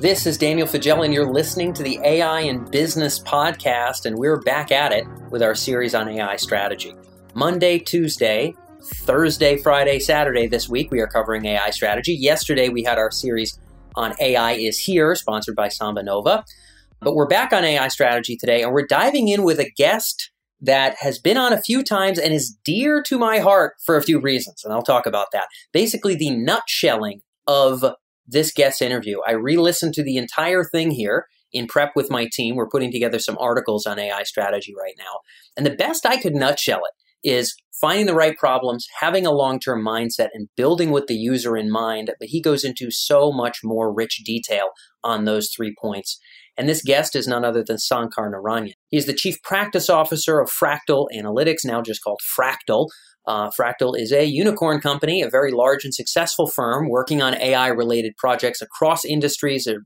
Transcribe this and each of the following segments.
This is Daniel Fagell, and you're listening to the AI and Business Podcast, and we're back at it with our series on AI strategy. Monday, Tuesday, Thursday, Friday, Saturday this week, we are covering AI strategy. Yesterday, we had our series on AI is Here, sponsored by SambaNova. But we're back on AI strategy today, and we're diving in with a guest that has been on a few times and is dear to my heart for a few reasons, and I'll talk about that. Basically, the nutshelling of this guest interview. I re-listened to the entire thing here in prep with my team. We're putting together some articles on AI strategy right now. And the best I could nutshell it is finding the right problems, having a long-term mindset, and building with the user in mind. But he goes into so much more rich detail on those 3 points. And this guest is none other than Sankar Narayanan. He's the Chief Practice Officer of Fractal Analytics, now just called Fractal. Fractal is a unicorn company, a very large and successful firm working on AI-related projects across industries. They're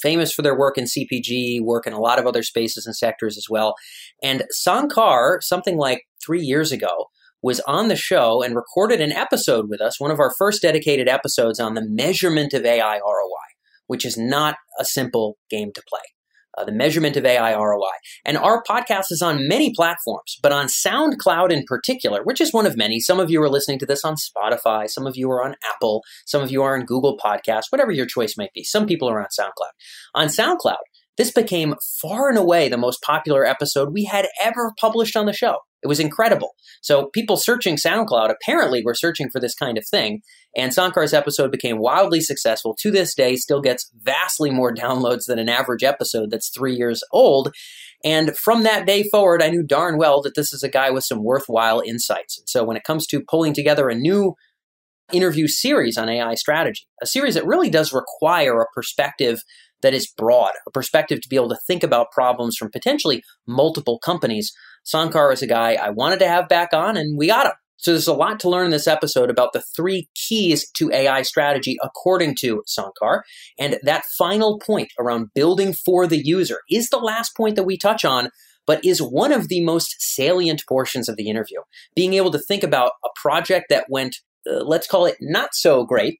famous for their work in CPG, work in a lot of other spaces and sectors as well. And Sankar, something like 3 years ago, was on the show and recorded an episode with us, one of our first dedicated episodes on the measurement of AI ROI, which is not a simple game to play. The measurement of AI ROI. And our podcast is on many platforms, but on SoundCloud in particular, which is one of many. Some of you are listening to this on Spotify. Some of you are on Apple. Some of you are on Google Podcasts, whatever your choice might be. Some people are on SoundCloud. On SoundCloud, this became far and away the most popular episode we had ever published on the show. It was incredible. So people searching SoundCloud apparently were searching for this kind of thing. And Sankar's episode became wildly successful. To this day, still gets vastly more downloads than an average episode that's 3 years old. And from that day forward, I knew darn well that this is a guy with some worthwhile insights. So when it comes to pulling together a new interview series on AI strategy, a series that really does require a perspective that is broad, a perspective to be able to think about problems from potentially multiple companies, Sankar is a guy I wanted to have back on, and we got him. So there's a lot to learn in this episode about the 3 keys to AI strategy, according to Sankar. And that final point around building for the user is the last point that we touch on, but is one of the most salient portions of the interview. Being able to think about a project that went, let's call it not so great,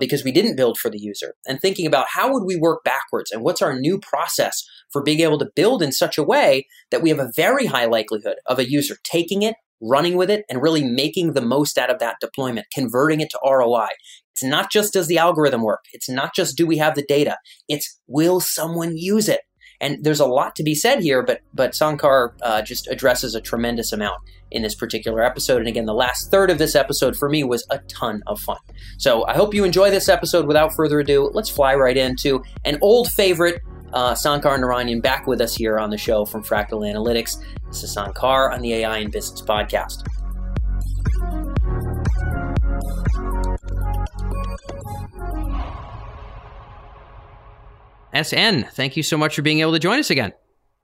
because we didn't build for the user, and thinking about how would we work backwards and what's our new process for being able to build in such a way that we have a very high likelihood of a user taking it, running with it, and really making the most out of that deployment, converting it to ROI. It's not just does the algorithm work? It's not just do we have the data? It's will someone use it? And there's a lot to be said here, but Sankar just addresses a tremendous amount in this particular episode. And again, the last third of this episode for me was a ton of fun. So I hope you enjoy this episode. Without further ado, let's fly right into an old favorite, Sankar Narayanan, back with us here on the show from Fractal Analytics. This is Sankar on the AI and Business Podcast. SN, thank you so much for being able to join us again.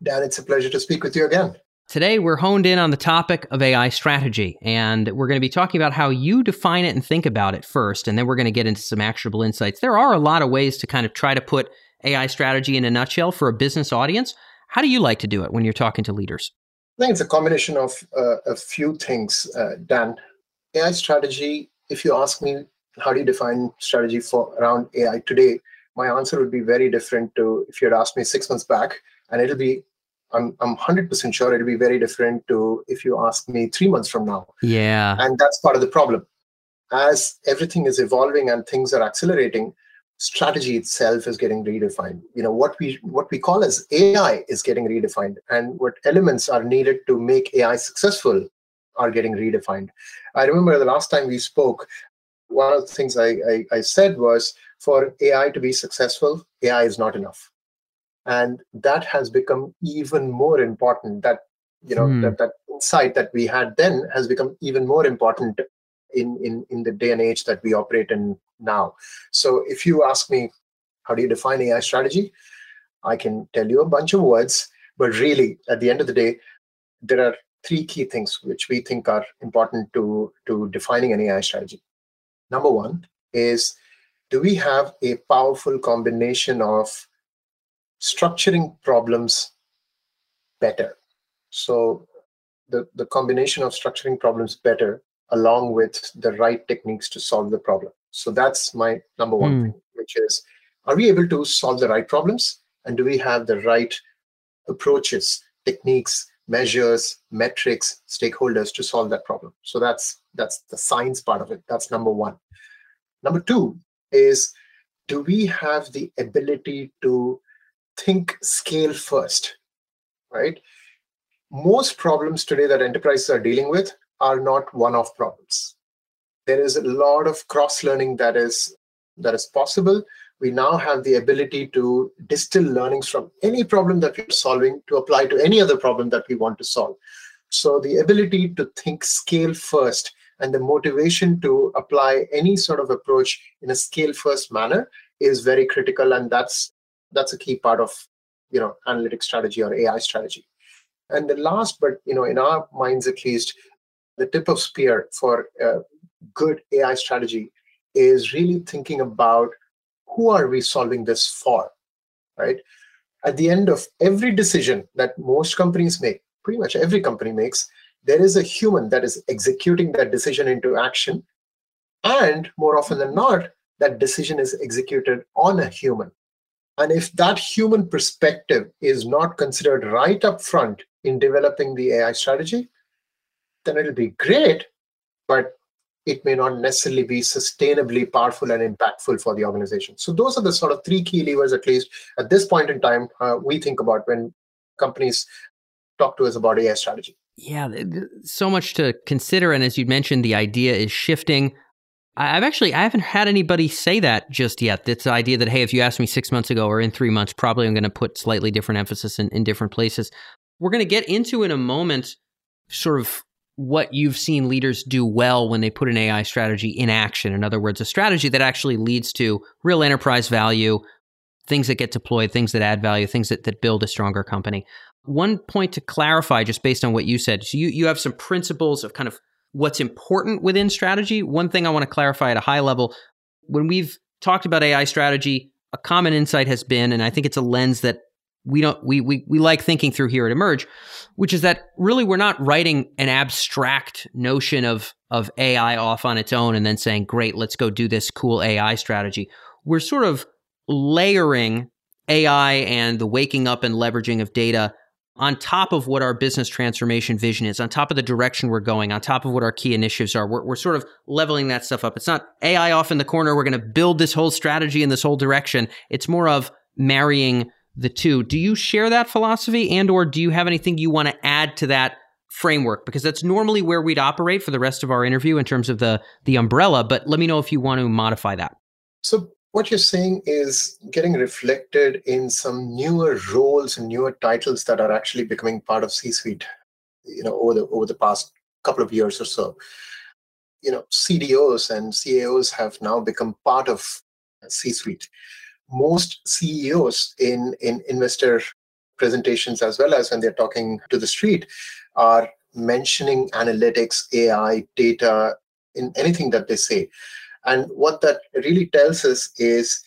Dan, it's a pleasure to speak with you again. Today, we're honed in on the topic of AI strategy, and we're going to be talking about how you define it and think about it first, and then we're going to get into some actionable insights. There are a lot of ways to kind of try to put AI strategy in a nutshell for a business audience. How do you like to do it when you're talking to leaders? I think it's a combination of a few things, Dan. AI strategy, if you ask me, how do you define strategy for around AI today? My answer would be very different to if you had asked me 6 months back, and it'll be, I'm 100% sure it'll be very different to if you ask me 3 months from now. Yeah. And that's part of the problem. As everything is evolving and things are accelerating, strategy itself is getting redefined. You know, what we call as AI is getting redefined, and what elements are needed to make AI successful are getting redefined. I remember the last time we spoke, one of the things I said was, for AI to be successful, AI is not enough. And that has become even more important. That, you know, that insight that we had then has become even more important in the day and age that we operate in now. So if you ask me, how do you define AI strategy? I can tell you a bunch of words, but really, at the end of the day, there are 3 key things which we think are important to defining an AI strategy. Number one is, do we have a powerful combination of structuring problems better? So the combination of structuring problems better along with the right techniques to solve the problem. So that's my number one thing, which is, are we able to solve the right problems? And do we have the right approaches, techniques, measures, metrics, stakeholders to solve that problem? So that's the science part of it. That's number one. Number two is, do we have the ability to think scale first, right? Most problems today that enterprises are dealing with are not one-off problems. There is a lot of cross-learning that is possible. We now have the ability to distill learnings from any problem that we're solving to apply to any other problem that we want to solve. So the ability to think scale first and the motivation to apply any sort of approach in a scale-first manner is very critical, and that's a key part of, you know, analytic strategy or AI strategy. And the last, but you know, in our minds at least, the tip of spear for good AI strategy is really thinking about who are we solving this for, right? At the end of every decision that most companies make, pretty much every company makes, there is a human that is executing that decision into action. And more often than not, that decision is executed on a human. And if that human perspective is not considered right up front in developing the AI strategy, then it'll be great, but it may not necessarily be sustainably powerful and impactful for the organization. So those are the sort of three key levers, at least at this point in time, we think about when companies talk to us about AI strategy. Yeah, so much to consider. And as you mentioned, the idea is shifting. I haven't had anybody say that just yet. It's the idea that, hey, if you asked me 6 months ago or in 3 months, probably I'm going to put slightly different emphasis in different places. We're going to get into in a moment sort of what you've seen leaders do well when they put an AI strategy in action. In other words, a strategy that actually leads to real enterprise value, things that get deployed, things that add value, things that build a stronger company. One point to clarify just based on what you said, so you have some principles of kind of what's important within strategy. One thing I want to clarify at a high level, when we've talked about AI strategy, a common insight has been, and I think it's a lens that we like thinking through here at Emerge, which is that really we're not writing an abstract notion of AI off on its own and then saying, great, let's go do this cool AI strategy. We're sort of layering AI and the waking up and leveraging of data on top of what our business transformation vision is, on top of the direction we're going, on top of what our key initiatives are. We're sort of leveling that stuff up. It's not AI off in the corner, we're going to build this whole strategy in this whole direction. It's more of marrying the two. Do you share that philosophy, and or do you have anything you want to add to that framework? Because that's normally where we'd operate for the rest of our interview in terms of the umbrella, but let me know if you want to modify that. So what you're saying is getting reflected in some newer roles and newer titles that are actually becoming part of C-suite, you know, over the past couple of years or so. You know, CDOs and CAOs have now become part of C-suite. Most CEOs in investor presentations, as well as when they're talking to the street, are mentioning analytics, AI, data in anything that they say. And what that really tells us is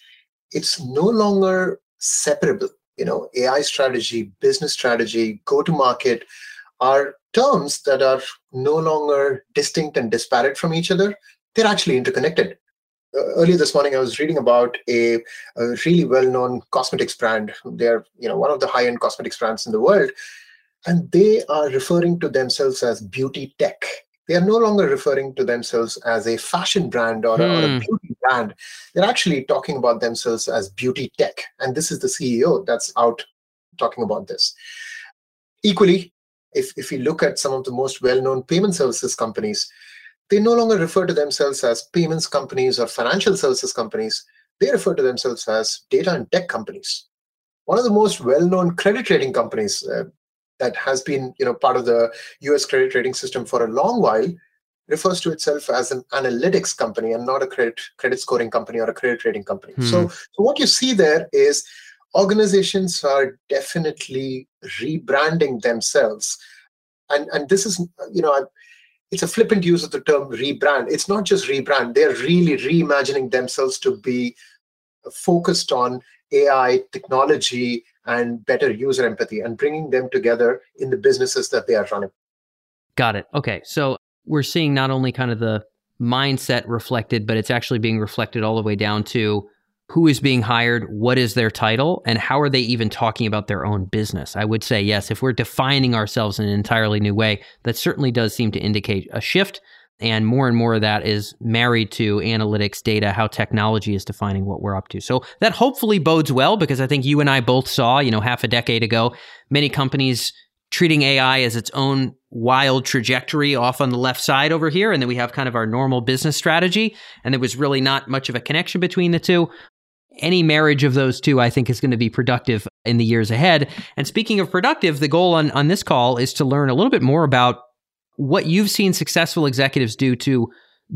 it's no longer separable. You know, AI strategy, business strategy, go-to-market are terms that are no longer distinct and disparate from each other. They're actually interconnected. Earlier this morning, I was reading about a really well-known cosmetics brand. They're, you know, one of the high-end cosmetics brands in the world. And they are referring to themselves as beauty tech. They are no longer referring to themselves as a fashion brand or a beauty brand. They're actually talking about themselves as beauty tech. And this is the CEO that's out talking about this. Equally, if you look at some of the most well-known payment services companies, they no longer refer to themselves as payments companies or financial services companies. They refer to themselves as data and tech companies. One of the most well-known credit rating companies, that has been, you know, part of the US credit rating system for a long while, refers to itself as an analytics company and not a credit scoring company or a credit rating company. So what you see there is organizations are definitely rebranding themselves. And this is, you know, it's a flippant use of the term rebrand. It's not just rebrand. They're really reimagining themselves to be focused on AI, technology, and better user empathy, and bringing them together in the businesses that they are running. Got it. Okay. So we're seeing not only kind of the mindset reflected, but it's actually being reflected all the way down to who is being hired, what is their title, and how are they even talking about their own business? I would say, yes, if we're defining ourselves in an entirely new way, that certainly does seem to indicate a shift. And more of that is married to analytics, data, how technology is defining what we're up to. So that hopefully bodes well, because I think you and I both saw, you know, half a decade ago, many companies treating AI as its own wild trajectory off on the left side over here. And then we have kind of our normal business strategy. And there was really not much of a connection between the two. Any marriage of those two, I think, is going to be productive in the years ahead. And speaking of productive, the goal on this call is to learn a little bit more about what you've seen successful executives do to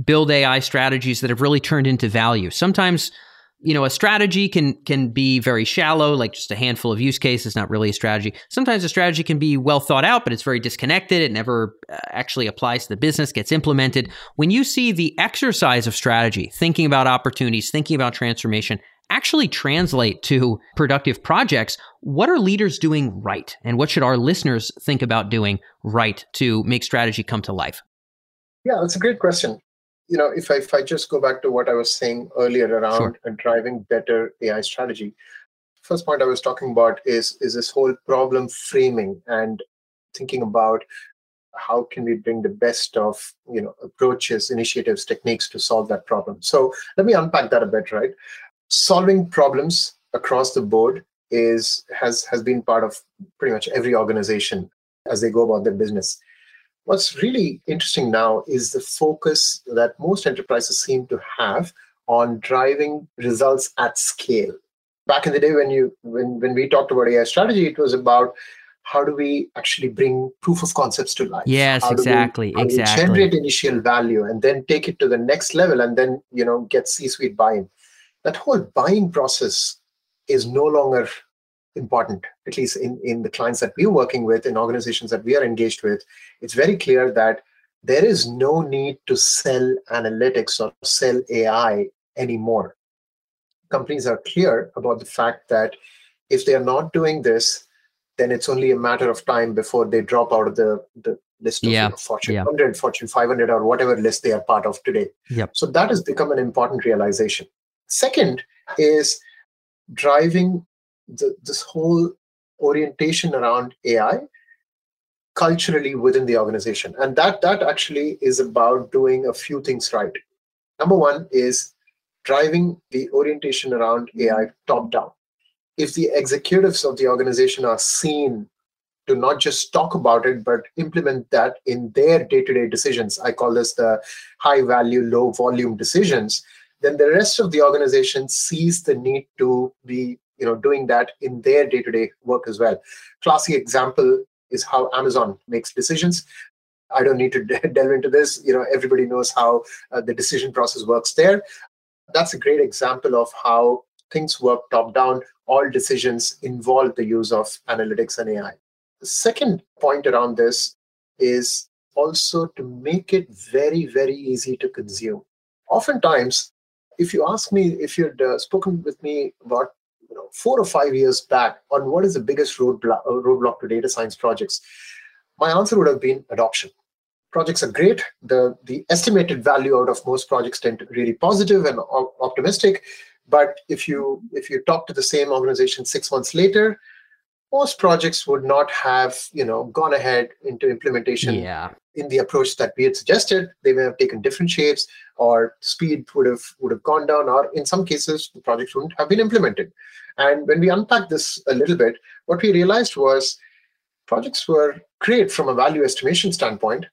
build AI strategies that have really turned into value. Sometimes, you know, a strategy can be very shallow, like just a handful of use cases, not really a strategy. Sometimes a strategy can be well thought out, but it's very disconnected. It never actually applies to the business, gets implemented. When you see the exercise of strategy, thinking about opportunities, thinking about transformation, actually translate to productive projects, what are leaders doing right? And what should our listeners think about doing right to make strategy come to life? Yeah, that's a great question. You know, if I just go back to what I was saying earlier around driving better AI strategy, first point I was talking about is this whole problem framing and thinking about how can we bring the best of, you know, approaches, initiatives, techniques to solve that problem. So let me unpack that a bit, right? Solving problems across the board has been part of pretty much every organization as they go about their business. What's really interesting now is the focus that most enterprises seem to have on driving results at scale. Back in the day when we talked about AI strategy, it was about how do we actually bring proof of concepts to life? Yes, how do we generate initial value and then take it to the next level and then, you know, get C-suite buy-in. That whole buying process is no longer important, at least in the clients that we're working with, in organizations that we are engaged with. It's very clear that there is no need to sell analytics or sell AI anymore. Companies are clear about the fact that if they are not doing this, then it's only a matter of time before they drop out of the list of Fortune 100, Fortune 500, or whatever list they are part of today. Yep. So that has become an important realization. Second is driving this whole orientation around AI culturally within the organization. And that actually is about doing a few things right. Number one is driving the orientation around AI top-down. If the executives of the organization are seen to not just talk about it, but implement that in their day-to-day decisions, I call this the high-value, low-volume decisions, then the rest of the organization sees the need to be, you know, doing that in their day-to-day work as well. Classic example is how Amazon makes decisions. I don't need to delve into this. You know, everybody knows how the decision process works there. That's a great example of how things work top-down. All decisions involve the use of analytics and AI. The second point around this is also to make it very, very easy to consume. Oftentimes, if you ask me, if you'd spoken with me about 4 or 5 years back on what is the biggest roadblock to data science projects, my answer would have been adoption. Projects are great. The estimated value out of most projects tend to be really positive and optimistic. But if you talk to the same organization 6 months later, most projects would not have, you know, gone ahead into implementation in the approach that we had suggested. They may have taken different shapes, or speed would have gone down, or in some cases, the projects wouldn't have been implemented. And when we unpacked this a little bit, what we realized was projects were great from a value estimation standpoint,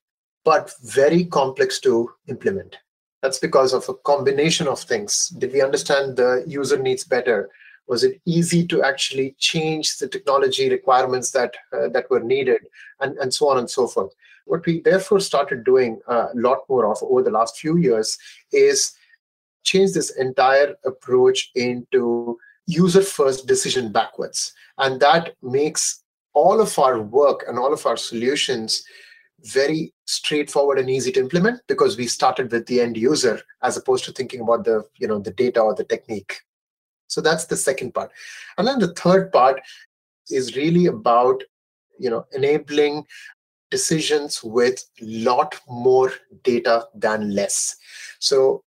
but very complex to implement. That's because of a combination of things. Did we understand the user needs better? Was it easy to actually change the technology requirements that were needed, and so on and so forth? What we therefore started doing a lot more of over the last few years is change this entire approach into user-first decision backwards. And that makes all of our work and all of our solutions very straightforward and easy to implement, because we started with the end user as opposed to thinking about the data or the technique. So that's the second part. And then the third part is really about, you know, enabling decisions with a lot more data than less. So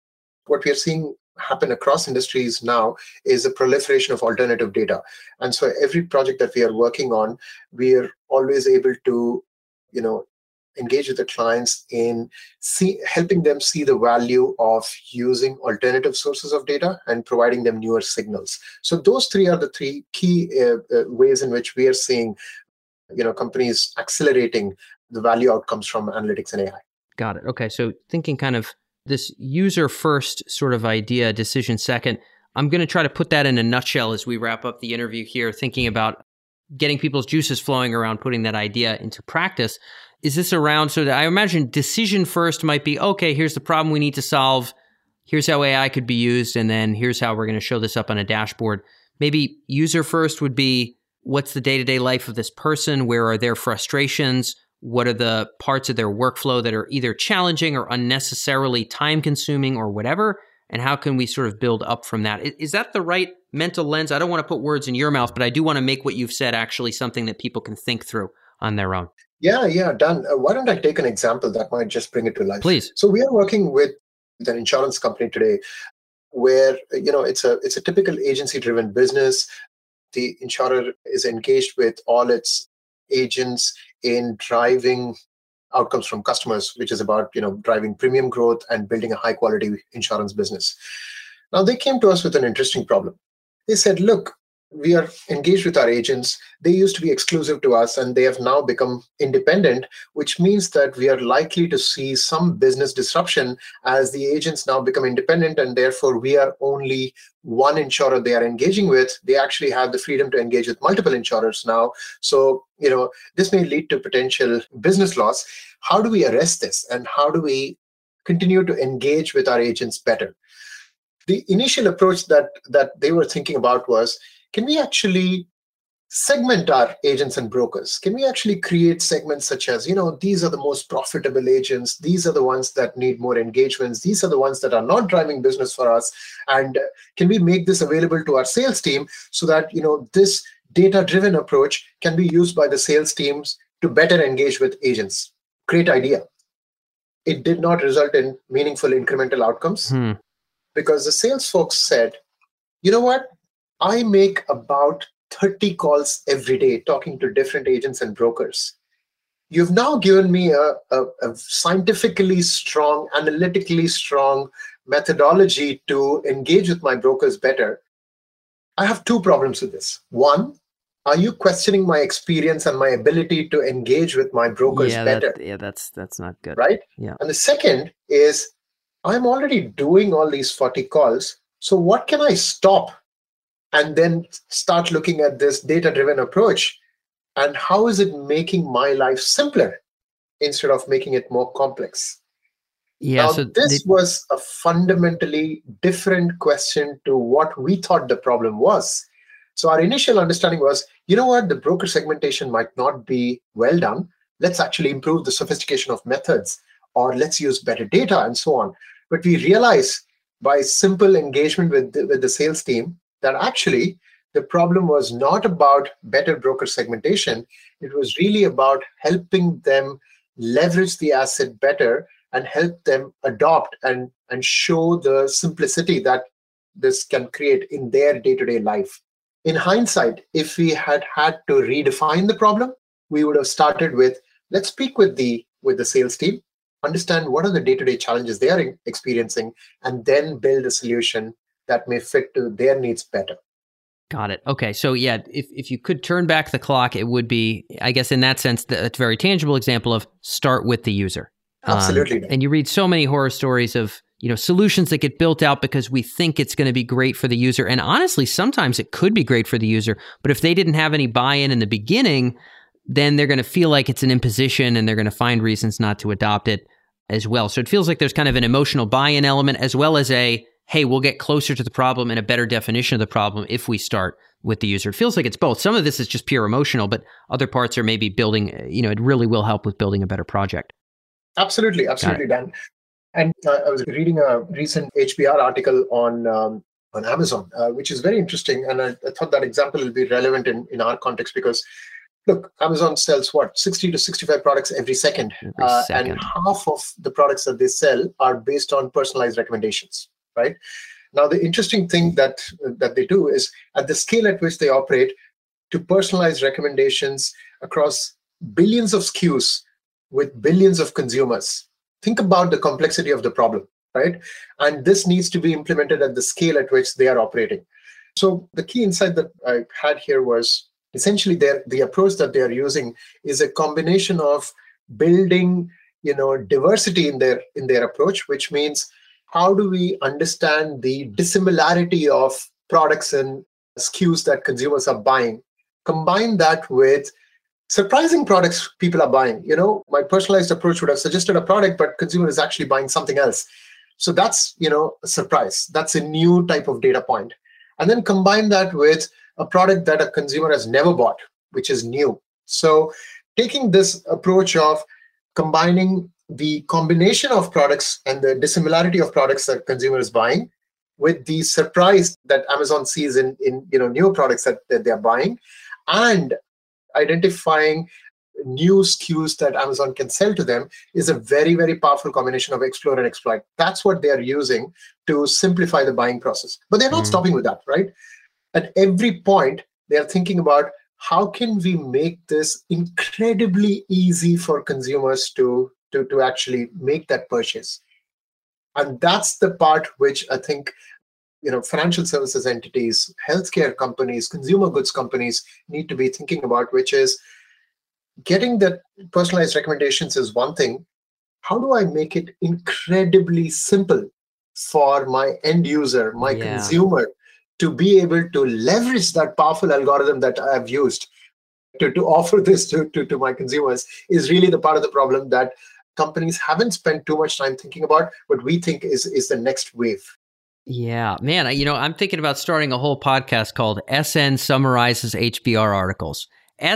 what we are seeing happen across industries now is the proliferation of alternative data. And so every project that we are working on, we are always able to, engage with the clients in helping them see the value of using alternative sources of data and providing them newer signals. So those three are the three key ways in which we are seeing, companies accelerating the value outcomes from analytics and AI. Got it. Okay. So thinking kind of this user first sort of idea, decision second, I'm going to try to put that in a nutshell as we wrap up the interview here, thinking about getting people's juices flowing around putting that idea into practice. Is this around, so that I imagine decision first might be, okay, here's the problem we need to solve. Here's how AI could be used. And then here's how we're going to show this up on a dashboard. Maybe user first would be, what's the day-to-day life of this person? Where are their frustrations? What are the parts of their workflow that are either challenging or unnecessarily time-consuming or whatever? And how can we sort of build up from that? Is that the right mental lens? I don't want to put words in your mouth, but I do want to make what you've said actually something that people can think through on their own. Yeah, Dan. Why don't I take an example that might just bring it to life? Please. So we are working with an insurance company today where, it's a typical agency-driven business. The insurer is engaged with all its agents in driving outcomes from customers, which is about, driving premium growth and building a high-quality insurance business. Now, they came to us with an interesting problem. They said, look, we are engaged with our agents. They used to be exclusive to us, and they have now become independent, which means that we are likely to see some business disruption as the agents now become independent, and therefore we are only one insurer they are engaging with. They actually have the freedom to engage with multiple insurers now. So, this may lead to potential business loss. How do we arrest this, and how do we continue to engage with our agents better? The initial approach that they were thinking about was, can we actually segment our agents and brokers? Can we actually create segments such as, these are the most profitable agents. These are the ones that need more engagements. These are the ones that are not driving business for us. And can we make this available to our sales team so that, this data-driven approach can be used by the sales teams to better engage with agents? Great idea. It did not result in meaningful incremental outcomes because the sales folks said, you know what? I make about 30 calls every day talking to different agents and brokers. You've now given me a scientifically strong, analytically strong methodology to engage with my brokers better. I have two problems with this. One, are you questioning my experience and my ability to engage with my brokers better? That's not good. Right? Yeah. And the second is, I'm already doing all these 40 calls. So what can I stop? And then start looking at this data-driven approach, and how is it making my life simpler instead of making it more complex? Yeah, now, so this was a fundamentally different question to what we thought the problem was. So our initial understanding was, the broker segmentation might not be well done. Let's actually improve the sophistication of methods, or let's use better data and so on. But we realized by simple engagement with the sales team, that actually the problem was not about better broker segmentation. It was really about helping them leverage the asset better and help them adopt and show the simplicity that this can create in their day-to-day life. In hindsight, if we had had to redefine the problem, we would have started with, let's speak with the sales team, understand what are the day-to-day challenges they are experiencing, and then build a solution that may fit to their needs better. Got it. Okay. So yeah, if you could turn back the clock, it would be, I guess in that sense, a very tangible example of start with the user. Absolutely. And you read so many horror stories of, solutions that get built out because we think it's going to be great for the user. And honestly, sometimes it could be great for the user, but if they didn't have any buy-in in the beginning, then they're going to feel like it's an imposition and they're going to find reasons not to adopt it as well. So it feels like there's kind of an emotional buy-in element as well as a, hey, we'll get closer to the problem and a better definition of the problem if we start with the user. It feels like it's both. Some of this is just pure emotional, but other parts are maybe building, it really will help with building a better project. Absolutely. Absolutely, Dan. And I was reading a recent HBR article on Amazon, which is very interesting. And I thought that example will be relevant in our context because Look, Amazon sells what, 60 to 65 products every second. And half of the products that they sell are based on personalized recommendations, right? Now, the interesting thing that, they do is at the scale at which they operate, to personalize recommendations across billions of SKUs with billions of consumers. Think about the complexity of the problem, right? And this needs to be implemented at the scale at which they are operating. So the key insight that I had here was essentially the approach that they are using is a combination of building, diversity in their approach, which means how do we understand the dissimilarity of products and SKUs that consumers are buying, combine that with surprising products people are buying. My personalized approach would have suggested a product, but consumer is actually buying something else. So that's, a surprise. That's a new type of data point. And then combine that with a product that a consumer has never bought, which is new. So taking this approach of combining the combination of products and the dissimilarity of products that consumer is buying with the surprise that Amazon sees in new products that they're buying, and identifying new SKUs that Amazon can sell to them is a very, very powerful combination of explore and exploit. That's what they are using to simplify the buying process. But they're not stopping with that, right? At every point, they are thinking about how can we make this incredibly easy for consumers to actually make that purchase. And that's the part which I think financial services entities, healthcare companies, consumer goods companies need to be thinking about, which is getting that personalized recommendations is one thing. How do I make it incredibly simple for my end user, my consumer, to be able to leverage that powerful algorithm that I've used to offer this to my consumers is really the part of the problem that companies haven't spent too much time thinking about, but we think is the next wave. Yeah, man, I'm thinking about starting a whole podcast called SN Summarizes HBR Articles.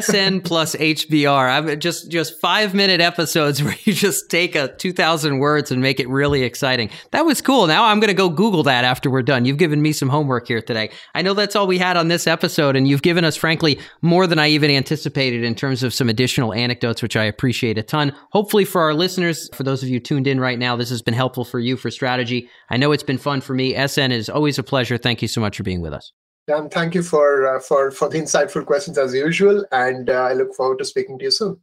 SN plus HBR. I've just 5-minute episodes where you just take a 2,000 words and make it really exciting. That was cool. Now I'm going to go Google that after we're done. You've given me some homework here today. I know that's all we had on this episode, and you've given us, frankly, more than I even anticipated in terms of some additional anecdotes, which I appreciate a ton. Hopefully for our listeners, for those of you tuned in right now, this has been helpful for you for strategy. I know it's been fun for me. SN is always a pleasure. Thank you so much for being with us. Dan, thank you for the insightful questions as usual, and I look forward to speaking to you soon.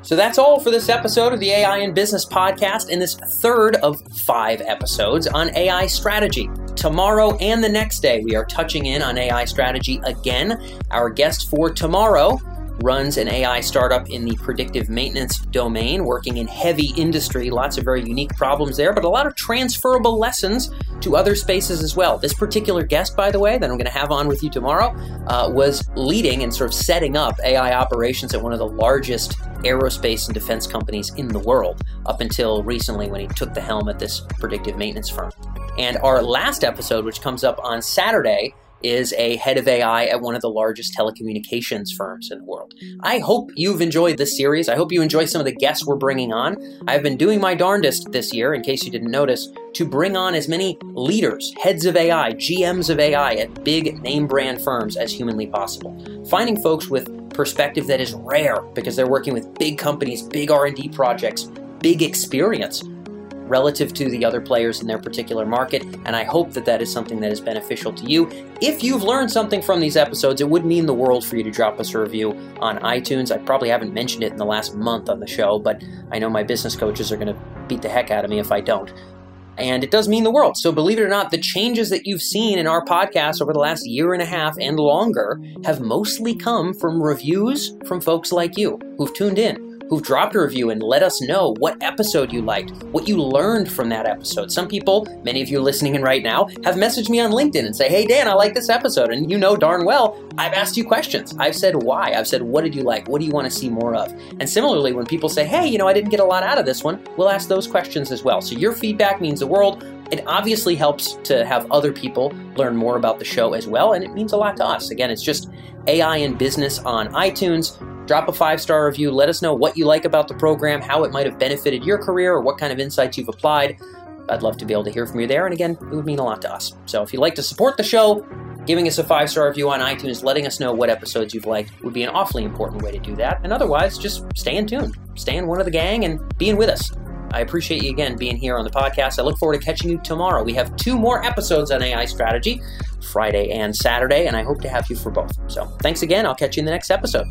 So that's all for this episode of the AI in Business podcast and this third of 5 episodes on AI strategy. Tomorrow and the next day, we are touching in on AI strategy again. Our guest for tomorrow runs an AI startup in the predictive maintenance domain, working in heavy industry. Lots of very unique problems there, but a lot of transferable lessons to other spaces as well. This particular guest, by the way, that I'm going to have on with you tomorrow, was leading and sort of setting up AI operations at one of the largest aerospace and defense companies in the world, up until recently when he took the helm at this predictive maintenance firm. And our last episode, which comes up on Saturday, is a head of AI at one of the largest telecommunications firms in the world. I hope you've enjoyed this series. I hope you enjoy some of the guests we're bringing on. I've been doing my darndest this year, in case you didn't notice, to bring on as many leaders, heads of AI, GMs of AI at big name brand firms as humanly possible. Finding folks with perspective that is rare because they're working with big companies, big R&D projects, big experience relative to the other players in their particular market, and I hope that that is something that is beneficial to you. If you've learned something from these episodes, it would mean the world for you to drop us a review on iTunes. I probably haven't mentioned it in the last month on the show, but I know my business coaches are going to beat the heck out of me if I don't. And it does mean the world. So believe it or not, the changes that you've seen in our podcast over the last year and a half and longer have mostly come from reviews from folks like you who've tuned in, who've dropped a review and let us know what episode you liked, what you learned from that episode. Some people, many of you listening in right now, have messaged me on LinkedIn and say, hey, Dan, I like this episode. And you know darn well, I've asked you questions. I've said why. I've said, what did you like? What do you want to see more of? And similarly, when people say, hey, I didn't get a lot out of this one, we'll ask those questions as well. So your feedback means the world. It obviously helps to have other people learn more about the show as well, and it means a lot to us. Again, it's just AI in Business on iTunes. Drop a 5-star review. Let us know what you like about the program, how it might have benefited your career, or what kind of insights you've applied. I'd love to be able to hear from you there. And again, it would mean a lot to us. So if you'd like to support the show, giving us a 5-star review on iTunes, letting us know what episodes you've liked would be an awfully important way to do that. And otherwise, just stay in tune, stay in one of the gang and being with us. I appreciate you again being here on the podcast. I look forward to catching you tomorrow. We have 2 more episodes on AI strategy, Friday and Saturday, and I hope to have you for both. So thanks again. I'll catch you in the next episode.